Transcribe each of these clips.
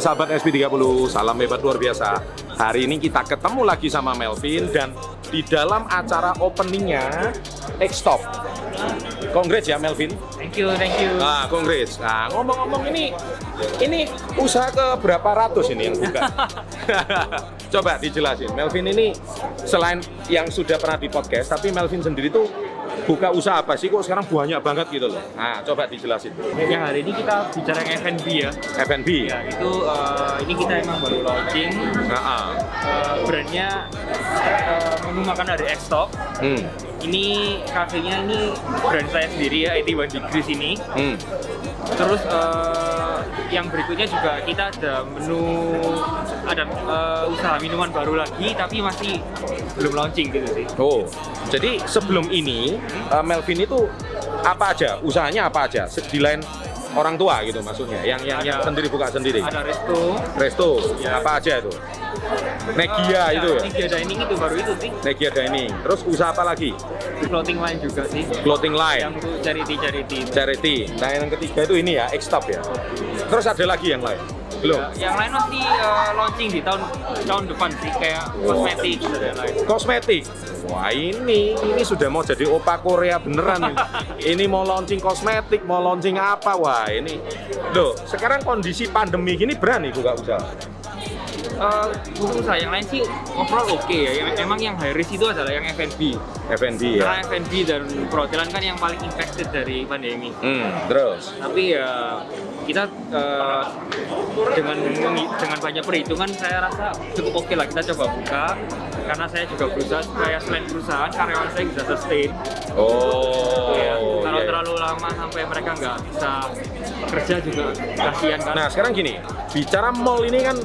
sahabat SP30, salam hebat luar biasa. Hari ini kita ketemu lagi sama Melvin dan di dalam acara openingnya Xtop. Congrats ya Melvin. Thank you. Nah, congrats. Nah, ngomong-ngomong ini usaha ke berapa ratus ini yang buka? Coba dijelasin. Melvin ini selain yang sudah pernah di podcast, tapi Melvin sendiri tuh buka usaha apa sih kok sekarang banyak banget gitu loh. Nah, coba dijelasin. Ya, hari ini kita bicara F&B ya. F&B? Ya, itu ini kita emang baru launching. Brandnya menu makan dari Xtop. Ini kafenya ini brand saya sendiri ya, Etibond ini. Terus yang berikutnya juga kita ada menu, ada usaha minuman baru lagi tapi masih belum launching gitu sih. Oh, jadi sebelum ini Melvin itu apa aja, usahanya apa aja? Selain orang tua gitu maksudnya, yang sendiri buka sendiri. Ada resto ya. Apa aja itu? Nagea itu ya? Nagea Dining itu baru itu sih. Nagea Dining. Terus usaha apa lagi? Clothing line juga sih. Clothing line. Yang untuk charity. Nah yang ketiga itu ini ya, Xtop ya. Terus ada lagi yang lain? Belum. Ya, yang lain masih launching di tahun depan sih, kayak kosmetik dan lain-lain. Kosmetik. Wah, ini sudah mau jadi opa Korea beneran. Ini mau launching kosmetik, mau launching apa? Wah, ini. Loh, sekarang kondisi pandemi gini berani buka usaha? Buku saya yang lain sih overall oke ya. Emang yang high risk itu adalah yang F&B ya. Karena F&B dan perhotelan kan yang paling impacted dari pandemi. Terus. Tapi ya kita dengan banyak perhitungan saya rasa cukup oke lah kita coba buka. Karena saya juga berusaha supaya selain perusahaan karyawan saya bisa sustain. Oh. Ya, kalau terlalu lama sampai mereka nggak bisa kerja juga kasihan kan. Nah sekarang gini, bicara mall ini kan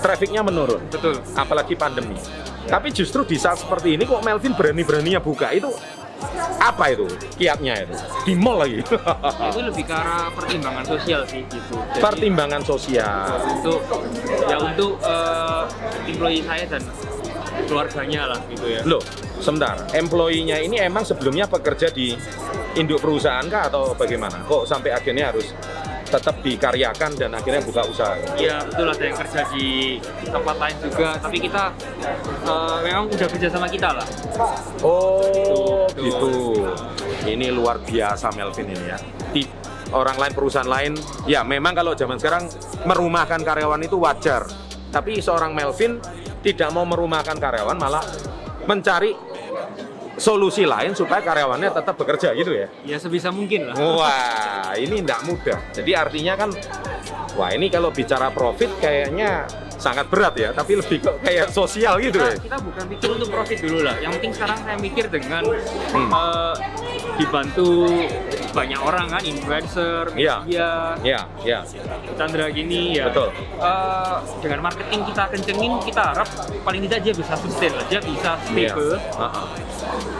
trafiknya menurun, betul. Apalagi pandemi. Ya. Tapi justru di saat seperti ini kok Melvin berani-beraninya buka itu apa itu kiatnya itu? Di mall lagi. Itu lebih ke arah pertimbangan sosial sih gitu. Jadi, pertimbangan sosial. Untuk employee saya dan keluarganya lah gitu ya. Loh, sebentar. Employee-nya ini emang sebelumnya pekerja di induk perusahaan kah atau bagaimana? Kok sampai akhirnya harus tetap dikaryakan dan akhirnya buka usaha? Iya betul, ada yang kerja di tempat lain juga, tapi kita memang udah kerja sama kita lah. Oh gitu. Ini luar biasa Melvin ini ya. Orang lain, perusahaan lain ya memang kalau zaman sekarang merumahkan karyawan itu wajar, tapi seorang Melvin tidak mau merumahkan karyawan, malah mencari solusi lain supaya karyawannya tetap bekerja gitu ya? Ya sebisa mungkin lah. Wah, ini tidak mudah. Jadi artinya kan, wah ini kalau bicara profit kayaknya sangat berat ya, tapi lebih kayak sosial gitu ya? Kita bukan mikir untuk profit dulu lah, yang penting sekarang saya mikir dengan dibantu banyak orang kan, influencer, media, ya. Chandra gini ya. Betul. Dengan marketing kita kencengin, kita harap paling tidak dia bisa sustain lah, dia bisa stable.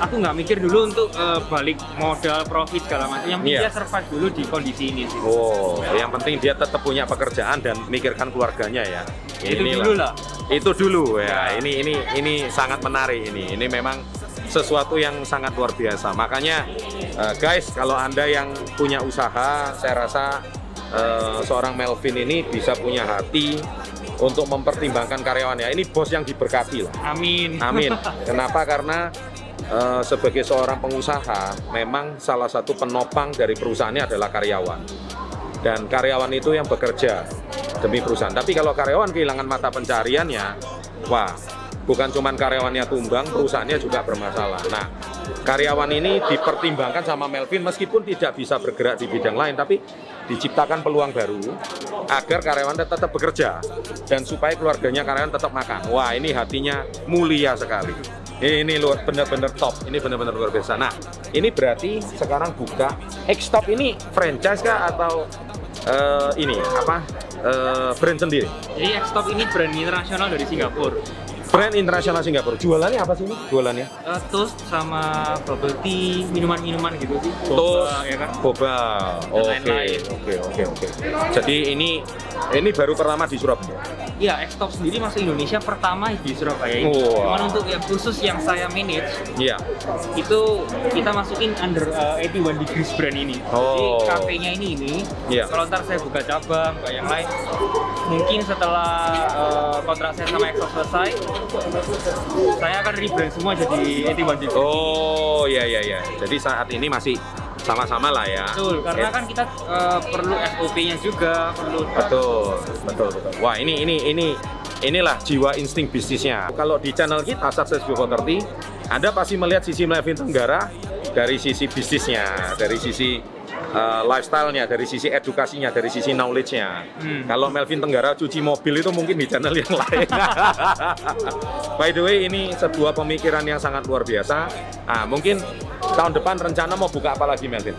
Aku nggak mikir dulu untuk balik modal, profit segala macam. Yang penting dia survive dulu di kondisi ini sih. Oh, yang penting dia tetap punya pekerjaan dan mikirkan keluarganya ya. Itu dulu ya. Ini sangat menarik ini. Ini memang sesuatu yang sangat luar biasa. Makanya guys, kalau Anda yang punya usaha, saya rasa seorang Melvin ini bisa punya hati untuk mempertimbangkan karyawannya. Ini bos yang diberkati lah. Amin. Kenapa? Karena sebagai seorang pengusaha, memang salah satu penopang dari perusahaannya adalah karyawan. Dan karyawan itu yang bekerja demi perusahaan. Tapi kalau karyawan kehilangan mata pencariannya, wah. Bukan cuma karyawannya tumbang, perusahaannya juga bermasalah. Nah, karyawan ini dipertimbangkan sama Melvin meskipun tidak bisa bergerak di bidang lain, tapi diciptakan peluang baru agar karyawan tetap bekerja dan supaya keluarganya karyawan tetap makan. Wah, ini hatinya mulia sekali. Ini benar-benar top, ini benar-benar luar biasa. Nah, ini berarti sekarang buka Xtop ini franchise kah atau brand sendiri? Jadi Xtop ini brand internasional dari Singapura. Brand internasional Singapura. Jualannya apa sih ini? Jualannya? Toast sama bubble tea, minuman-minuman gitu sih. Toast, ya kan? Boba. Oke. Jadi ini baru pertama di Surabaya. Iya, Xtop sendiri masuk Indonesia pertama di Surabaya. Cuman untuk yang khusus yang saya manage, iya. Itu kita masukin under 81 Degrees brand ini. Jadi kafenya ini. Yeah. Kalau ntar saya buka cabang kayak yang lain, mungkin setelah kontrak saya sama Exos selesai, saya akan rebrand semua jadi Etibond. Oh iya. Jadi saat ini masih sama-sama lah ya. Betul, karena kan kita perlu SOP-nya juga, perlu. Betul. Wah, inilah jiwa insting bisnisnya. Kalau di channel kita Success Before 30, Anda pasti melihat sisi Melvin Tenggara dari sisi bisnisnya, dari sisi lifestyle-nya, dari sisi edukasinya, dari sisi knowledge-nya. Kalau Melvin Tenggara cuci mobil itu mungkin di channel yang lain. By the way, ini sebuah pemikiran yang sangat luar biasa. Nah, mungkin tahun depan rencana mau buka apa lagi, Melvin?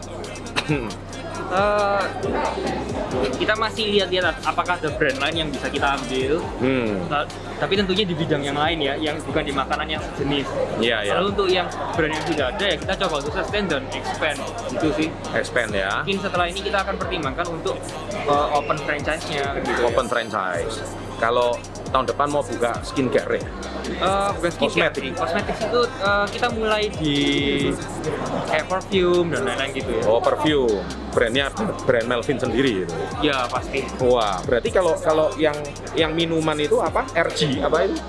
Kita masih lihat-lihat apakah ada brand lain yang bisa kita ambil. Tapi tentunya di bidang yang lain ya, yang bukan di makanan yang sejenis. Lalu untuk yang brand yang sudah ada ya kita coba untuk sustain dan expand gitu sih. Expand ya. Mungkin setelah ini kita akan pertimbangkan untuk open franchise-nya gitu. Open ya. Franchise. Kalau tahun depan mau buka skincare ya? Bukan skincare, kosmetik itu kita mulai di kayak perfume dan lain-lain gitu ya. Oh, perfume. Brandnya brand Melvin sendiri gitu. Ya, pasti. Wah, berarti kalau yang minuman itu apa? RG apa itu?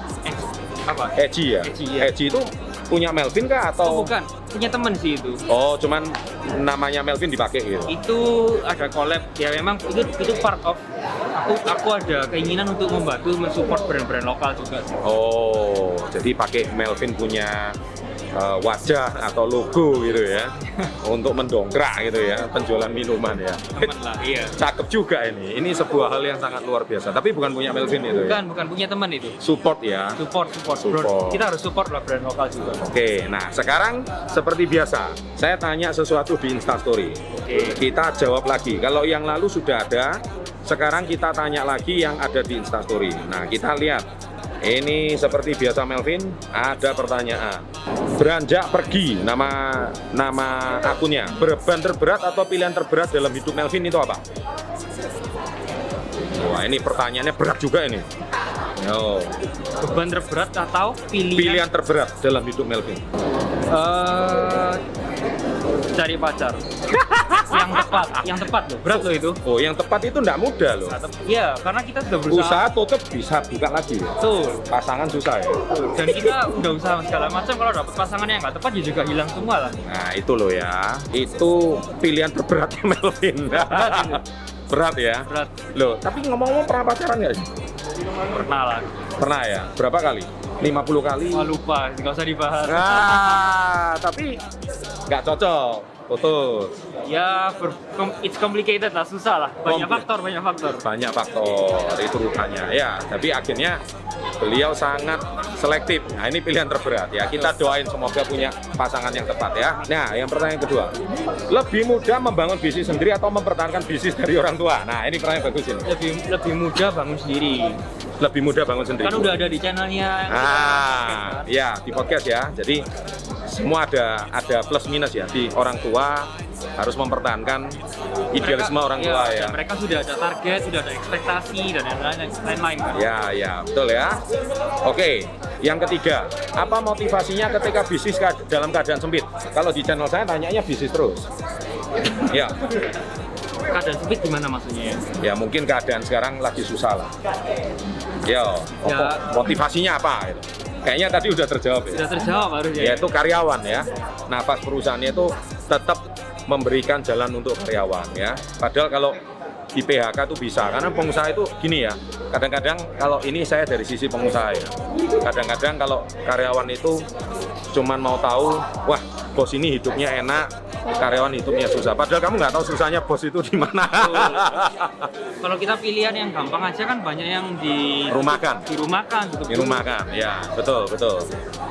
Apa? EG ya? EG itu punya Melvin kah atau? Oh, bukan, punya temen sih itu. Oh, cuman namanya Melvin dipakai gitu. Itu ada collab ya, memang itu part of aku ada keinginan untuk membantu mensupport brand-brand lokal juga sih. Oh, jadi pakai Melvin punya wajah atau logo gitu ya untuk mendongkrak gitu ya penjualan minuman ya. Iya. Cakep juga ini sebuah hal yang sangat luar biasa. Tapi bukan punya Melvin itu. Bukan punya teman itu. Support ya. Support. Kita harus support lah brand lokal juga. Oke, nah sekarang seperti biasa saya tanya sesuatu di Instastory. Kita jawab lagi. Kalau yang lalu sudah ada, sekarang kita tanya lagi yang ada di Instastory. Nah kita lihat. Ini seperti biasa Melvin, ada pertanyaan. Beranjak pergi, nama akunnya. Beban terberat atau pilihan terberat dalam hidup Melvin itu apa? Wah, ini pertanyaannya berat juga ini. Beban terberat atau pilihan terberat dalam hidup Melvin? Cari pacar. yang tepat loh, berat loh itu. Oh, yang tepat itu nggak mudah loh. Iya, karena kita sudah berusaha. Usaha tutup bisa buka lagi. Betul. Pasangan susah ya. Betul. Dan kita udah usaha segala macam, kalau dapat pasangan yang nggak tepat ya juga hilang semua lah. Nah, itu loh ya. Itu pilihan terberatnya Melvin. Berat ya. Berat. Loh, tapi ngomong-ngomong pernah pacaran nggak sih? Pernah lah. Pernah ya. Berapa kali? 50 kali. Oh, lupa, nggak usah dibahas. Nah, tapi nggak cocok. Putus. Ya, it's complicated lah, susah lah. Banyak faktor itu rupanya. Ya, tapi akhirnya beliau sangat selektif. Nah, ini pilihan terberat ya. Kita doain semoga punya pasangan yang tepat ya. Nah, yang pertanyaan kedua. Lebih mudah membangun bisnis sendiri atau mempertahankan bisnis dari orang tua? Nah, ini pertanyaan bagus ini. Lebih mudah bangun sendiri. Lebih mudah bangun sendiri. Kan udah ada di channelnya. Ya, di podcast ya. Jadi semua ada plus minus ya. Di orang tua harus mempertahankan idealisme orang tua ya. Mereka sudah ada target, sudah ada ekspektasi dan lain-lain. Ya, betul ya. Oke, yang ketiga, apa motivasinya ketika bisnis dalam keadaan sempit? Kalau di channel saya tanyanya bisnis terus. Ya. Keadaan sempit gimana maksudnya? Ya mungkin keadaan sekarang lagi susah lah. Motivasinya apa? Kayaknya tadi udah terjawab ya? Sudah terjawab harusnya. Yaitu karyawan ya. Nafas perusahaannya itu tetap memberikan jalan untuk karyawan ya. Padahal kalau di PHK itu bisa. Karena pengusaha itu gini ya. Kadang-kadang kalau ini saya dari sisi pengusaha ya. Kadang-kadang kalau karyawan itu cuman mau tahu, wah bos ini hidupnya enak, karyawan hidupnya susah. Padahal kamu nggak tahu susahnya bos itu di mana. Kalau kita pilihan yang gampang aja kan banyak yang dirumahkan. Ya betul.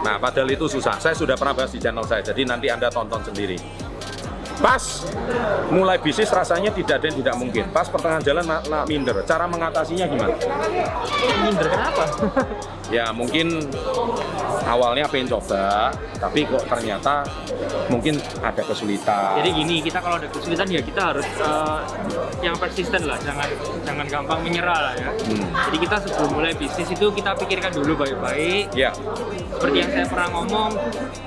Nah padahal itu susah. Saya sudah pernah bahas di channel saya. Jadi nanti Anda tonton sendiri. Pas mulai bisnis rasanya tidak ada yang tidak mungkin. Pas pertengahan jalan minder. Cara mengatasinya gimana? Minder kenapa? Ya mungkin awalnya pengen coba, tapi kok ternyata mungkin ada kesulitan. Jadi gini, kita kalau ada kesulitan ya kita harus yang persisten lah, jangan gampang menyerah lah ya. Jadi kita sebelum mulai bisnis itu kita pikirkan dulu baik-baik. Ya. Seperti yang saya pernah ngomong,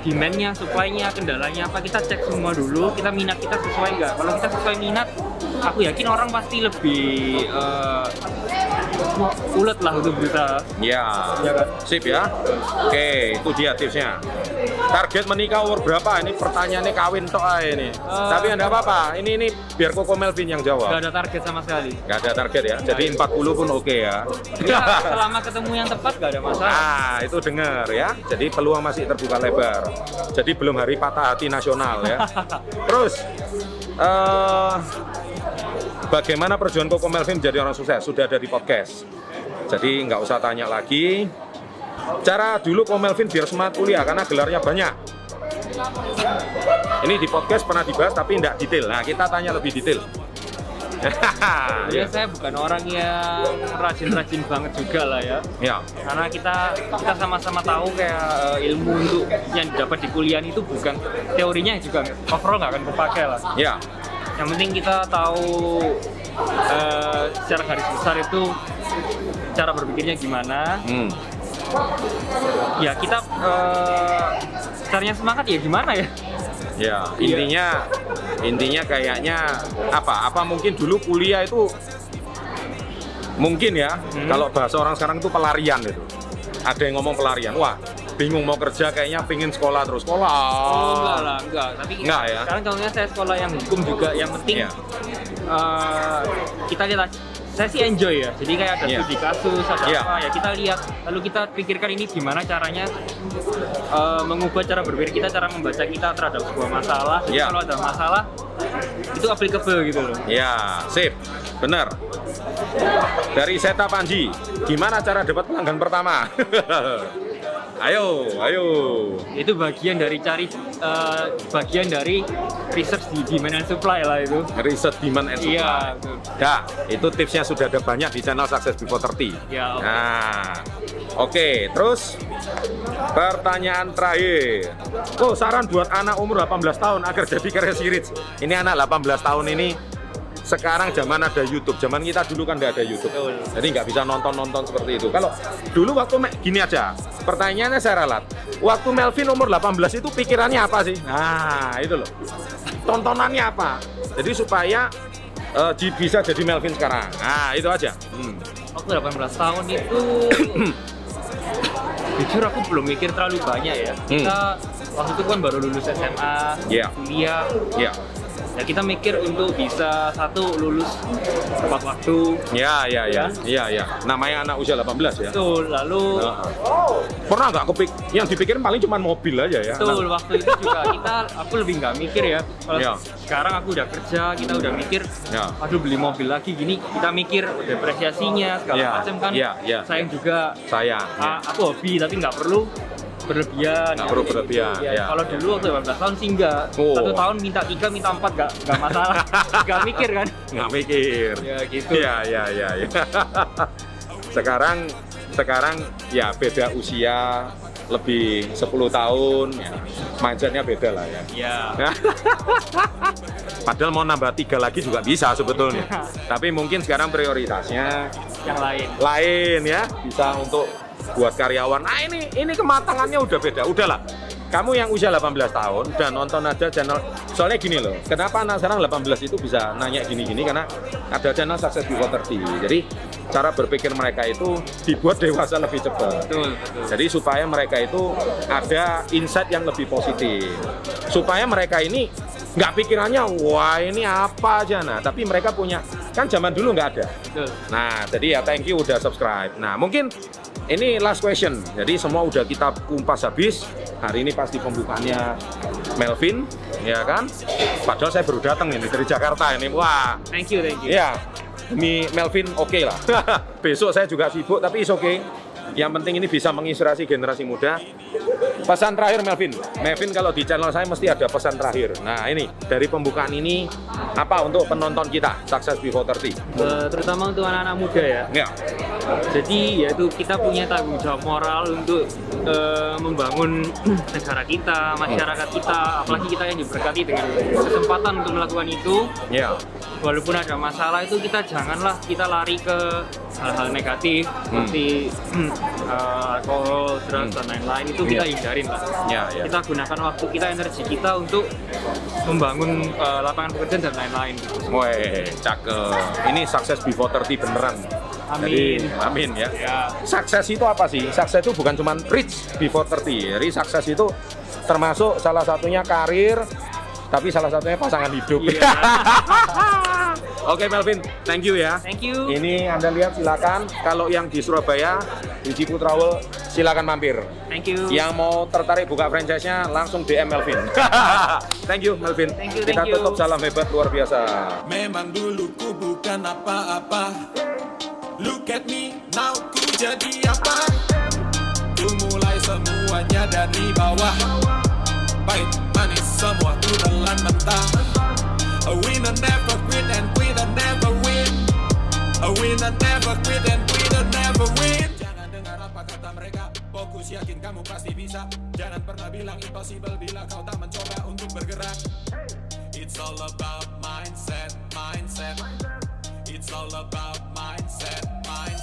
demand-nya, supply-nya, kendalanya apa, kita cek semua dulu, kita minat kita sesuai nggak. Kalau kita sesuai minat, aku yakin orang pasti lebih ulet lah untuk berusaha. Ya, sip ya. Oke, itu dia tipsnya. Target menikah umur berapa? Ini pertanyaannya kawin toa ini. Tapi enggak apa-apa, ini biar Koko Melvin yang jawab. Gak ada target sama sekali. Gak ada target ya, jadi 40 pun oke ya. Ya, selama ketemu yang tepat gak ada masalah. Nah, itu dengar ya. Jadi peluang masih terbuka lebar. Jadi belum hari patah hati nasional ya. Terus, bagaimana perjuangan Koko Melvin menjadi orang sukses? Sudah ada di podcast. Jadi nggak usah tanya lagi. Cara dulu Koko Melvin biar semangat kuliah karena gelarnya banyak. Ini di podcast pernah dibahas tapi nggak detail. Nah, kita tanya lebih detail. Ya, saya bukan orang yang rajin-rajin banget juga lah ya. Ya. Karena kita sama-sama tahu kayak ilmu untuk yang dapat di kuliah itu bukan teorinya juga overall nggak akan dipakai lah. Ya. Yang penting kita tahu secara garis besar itu cara berpikirnya gimana. Ya kita caranya semangat ya gimana ya. Ya intinya kayaknya apa mungkin dulu kuliah itu mungkin ya kalau bahasa orang sekarang itu pelarian itu. Ada yang ngomong pelarian, wah bingung mau kerja kayaknya pingin sekolah terus sekolah. Oh, enggak lah, enggak. Tapi enggak ya. Sekarang contohnya saya sekolah yang hukum juga, yang penting kita lihat. Saya sih enjoy ya, jadi kayak ada studi kasus, ada apa ya kita lihat. Lalu kita pikirkan ini gimana caranya mengubah cara berpikir kita, cara membaca kita terhadap sebuah masalah. Jadi kalau ada masalah, itu applicable gitu loh. Ya, sip, bener. Dari Xtop Panji, gimana cara dapat pelanggan pertama? Ayo. Itu bagian dari research di demand and supply lah itu. Research demand and supply. Iya. Nah, itu tipsnya sudah ada banyak di channel Success Before 30. Ya. Okay. Nah, oke. Terus pertanyaan terakhir. Oh, saran buat anak umur 18 tahun agar jadi career rich. Ini anak 18 tahun ini sekarang zaman ada YouTube, zaman kita dulu kan nggak ada YouTube, jadi nggak bisa nonton seperti itu. Kalau dulu waktu gini aja, pertanyaannya saya ralat. Waktu Melvin umur 18 itu pikirannya apa sih? Nah itu loh, tontonannya apa? Jadi supaya bisa jadi Melvin sekarang. Nah itu aja. Waktu 18 tahun itu, jujur aku belum mikir terlalu banyak ya. Kita waktu itu kan baru lulus SMA, kuliah. Ya kita mikir untuk bisa lulus tepat waktu. Ya. Namanya anak usia 18 ya. Betul, lalu pernah nggak yang dipikirin paling cuma mobil aja ya. Betul, waktu itu juga aku lebih nggak mikir ya. Kalau sekarang aku udah kerja, kita udah mikir, aduh beli mobil lagi gini, kita mikir depresiasinya segala macam kan. Sayang juga. Sayang. Aku hobi tapi nggak perlu berlebihan. Nggak perlu berlebihan. Ya. Kalau dulu waktu 18 tahun sih enggak. 1 tahun minta 3, minta 4 nggak masalah. Nggak mikir kan? Nggak mikir. Ya gitu. Ya. Sekarang ya beda usia lebih 10 tahun. Mindsetnya beda lah ya. Iya. Padahal mau nambah 3 lagi juga bisa sebetulnya. Tapi mungkin sekarang prioritasnya yang lain ya. Bisa untuk buat karyawan. Nah ini kematangannya udah beda. Udahlah, kamu yang usia 18 tahun dan nonton aja channel. Soalnya gini loh, kenapa anak sekarang 18 itu bisa nanya gini-gini karena ada channel Success Before 30. Jadi cara berpikir mereka itu dibuat dewasa lebih cepat. Betul. Jadi supaya mereka itu ada insight yang lebih positif. Supaya mereka ini nggak pikirannya wah ini apa aja, nah tapi mereka punya kan zaman dulu nggak ada. Betul. Nah jadi ya thank you udah subscribe. Nah mungkin ini last question, jadi semua udah kita kumpas habis. Hari ini pasti pembukaannya Melvin, ya kan? Padahal saya baru datang ini dari Jakarta ini. Wah. Thank you. Ya, demi Melvin oke lah. Besok saya juga sibuk, tapi it's okay. Yang penting ini bisa menginspirasi generasi muda. Pesan terakhir Melvin. Melvin kalau di channel saya mesti ada pesan terakhir. Nah ini dari pembukaan ini apa untuk penonton kita Success Before 30? Terutama untuk anak-anak muda ya. Ya. Jadi yaitu kita punya tanggung jawab moral untuk membangun negara kita, masyarakat kita, apalagi kita yang diberkati dengan kesempatan untuk melakukan itu. Ya. Walaupun ada masalah itu kita janganlah kita lari ke hal-hal negatif seperti alkohol, drugs dan lain-lain itu kita hindarin lah. Kita gunakan waktu kita, energi kita untuk membangun lapangan pekerjaan dan lain-lain. Woi, cakep. Ini Success Before 30 beneran. Amin. Jadi, amin ya. Sukses itu apa sih? Sukses itu bukan cuma rich before 30. Jadi sukses itu termasuk salah satunya karir, tapi salah satunya pasangan hidup. Oke Melvin, thank you ya. Thank you. Ini Anda lihat silakan, kalau yang di Surabaya, di Jiputrawal silakan mampir. Thank you. Yang mau tertarik buka franchise-nya langsung DM Melvin. Thank you Melvin. Thank you, kita tutup salam hebat luar biasa. Memang dulu ku bukan apa-apa. Look at me, now ku jadi apa? Ku mulai semuanya dari bawah. Pahit, manis, semua ku telan mentah. A winner never quit and quitter never win. A winner never quit and quitter never win. Jangan dengar apa kata mereka, fokus yakin kamu pasti bisa. Jangan pernah bilang impossible bila kau tak mencoba untuk bergerak. It's all about mindset, mindset. It's all about